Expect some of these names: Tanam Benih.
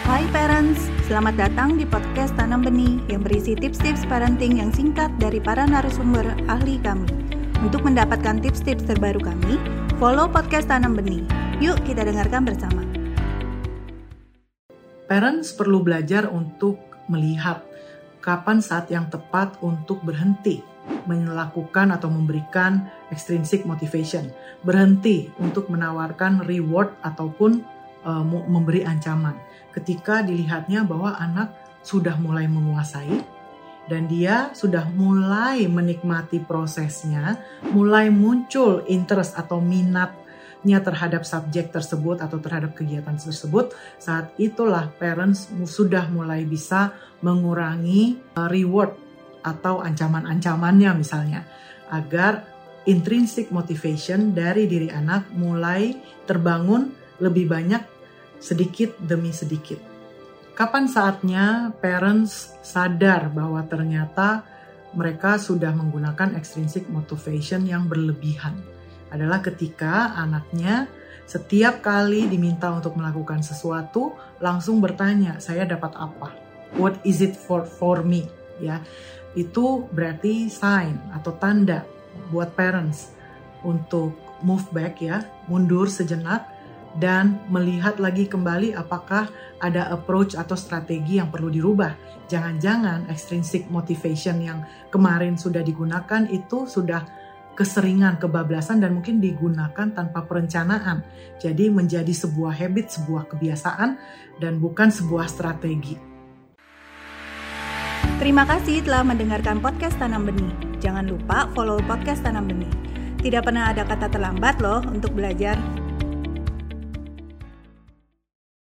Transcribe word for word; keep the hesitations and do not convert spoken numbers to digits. Hai parents, selamat datang di podcast Tanam Benih yang berisi tips-tips parenting yang singkat dari para narasumber ahli kami. Untuk mendapatkan tips-tips terbaru kami, follow podcast Tanam Benih. Yuk kita dengarkan bersama. Parents perlu belajar untuk melihat kapan saat yang tepat untuk berhenti melakukan atau memberikan extrinsic motivation, berhenti untuk menawarkan reward ataupun memberi ancaman ketika dilihatnya bahwa anak sudah mulai menguasai dan dia sudah mulai menikmati prosesnya, mulai muncul interest atau minatnya terhadap subjek tersebut atau terhadap kegiatan tersebut. Saat itulah parents sudah mulai bisa mengurangi reward atau ancaman-ancamannya misalnya, agar intrinsic motivation dari diri anak mulai terbangun lebih banyak sedikit demi sedikit. Kapan saatnya parents sadar bahwa ternyata mereka sudah menggunakan extrinsic motivation yang berlebihan? Adalah ketika anaknya setiap kali diminta untuk melakukan sesuatu langsung bertanya, saya dapat apa? What is it for for me? Ya, itu berarti sign atau tanda buat parents untuk move back ya, mundur sejenak dan melihat lagi kembali apakah ada approach atau strategi yang perlu dirubah. Jangan-jangan extrinsic motivation yang kemarin sudah digunakan itu sudah keseringan, kebablasan, dan mungkin digunakan tanpa perencanaan. Jadi menjadi sebuah habit, sebuah kebiasaan, dan bukan sebuah strategi. Terima kasih telah mendengarkan podcast Tanam Benih. Jangan lupa follow podcast Tanam Benih. Tidak pernah ada kata terlambat loh untuk belajar.